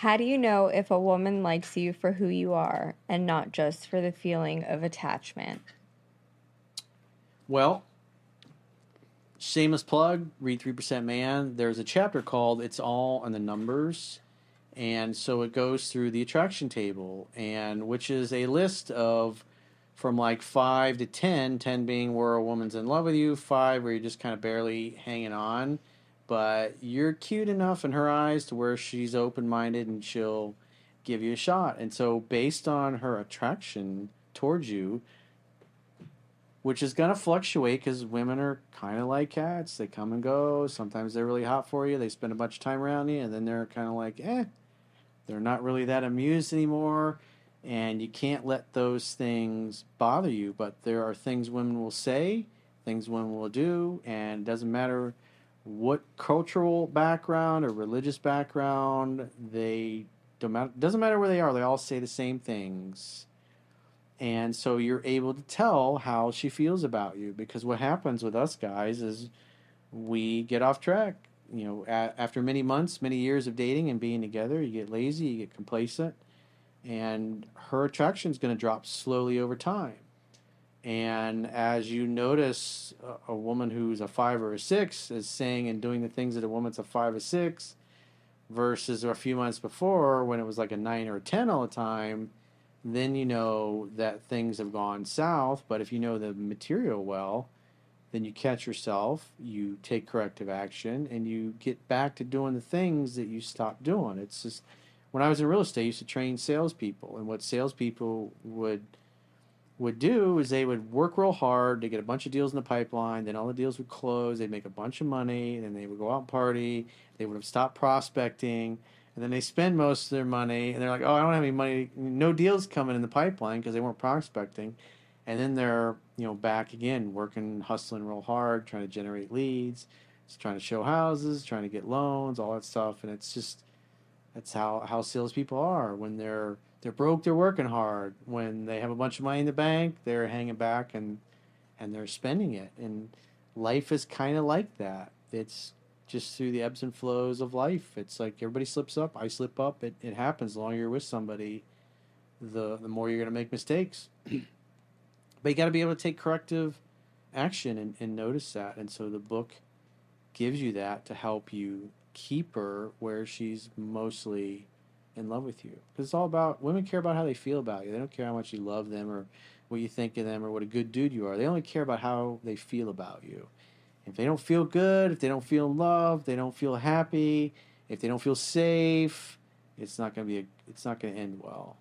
How do you know if a woman likes you for who you are and not just for the feeling of attachment? Well, shameless plug, read 3% Man. There's a chapter called It's All in the Numbers. And so it goes through the attraction table, and which is a list of from like 5 to 10, 10 being where a woman's in love with you, 5 where you're just kind of barely hanging on. But you're cute enough in her eyes to where she's open-minded and she'll give you a shot. And so based on her attraction towards you, which is going to fluctuate because women are kind of like cats. They come and go. Sometimes they're really hot for you. They spend a bunch of time around you. And then they're kind of like, they're not really that amused anymore. And you can't let those things bother you. But there are things women will say, things women will do, and it doesn't matter what cultural background or religious background, doesn't matter where they are, they all say the same things. And so you're able to tell how she feels about you, because what happens with us guys is we get off track. You know, after many months, many years of dating and being together, you get lazy, you get complacent, and her attraction is going to drop slowly over time. And as you notice, a woman who's a 5 or a 6 is saying and doing the things that a woman's a 5 or 6 versus a few months before when it was like a 9 or a 10 all the time, then you know that things have gone south. But if you know the material well, then you catch yourself, you take corrective action, and you get back to doing the things that you stopped doing. It's just, when I was in real estate, I used to train salespeople, and what salespeople would do is they would work real hard to get a bunch of deals in the pipeline, then all the deals would close, they'd make a bunch of money, and then they would go out and party, they would have stopped prospecting, and then they spend most of their money, and they're like, oh, I don't have any money, no deals coming in the pipeline because they weren't prospecting, and then they're, you know, back again, working, hustling real hard, trying to generate leads, trying to show houses, trying to get loans, all that stuff, and it's just, that's how salespeople are. When they're broke, they're working hard. When they have a bunch of money in the bank, they're hanging back and they're spending it. And life is kind of like that. It's just through the ebbs and flows of life. It's like everybody slips up. I slip up. It happens. The longer you're with somebody, the more you're going to make mistakes. But you got to be able to take corrective action and notice that. And so the book gives you that to help you keep her where she's mostly in love with you, because it's all about, women care about how they feel about you. They don't care how much you love them or what you think of them or what a good dude you are. They only care about how they feel about you. If they don't feel good, if they don't feel loved, they don't feel happy, if they don't feel safe, it's not going to end well.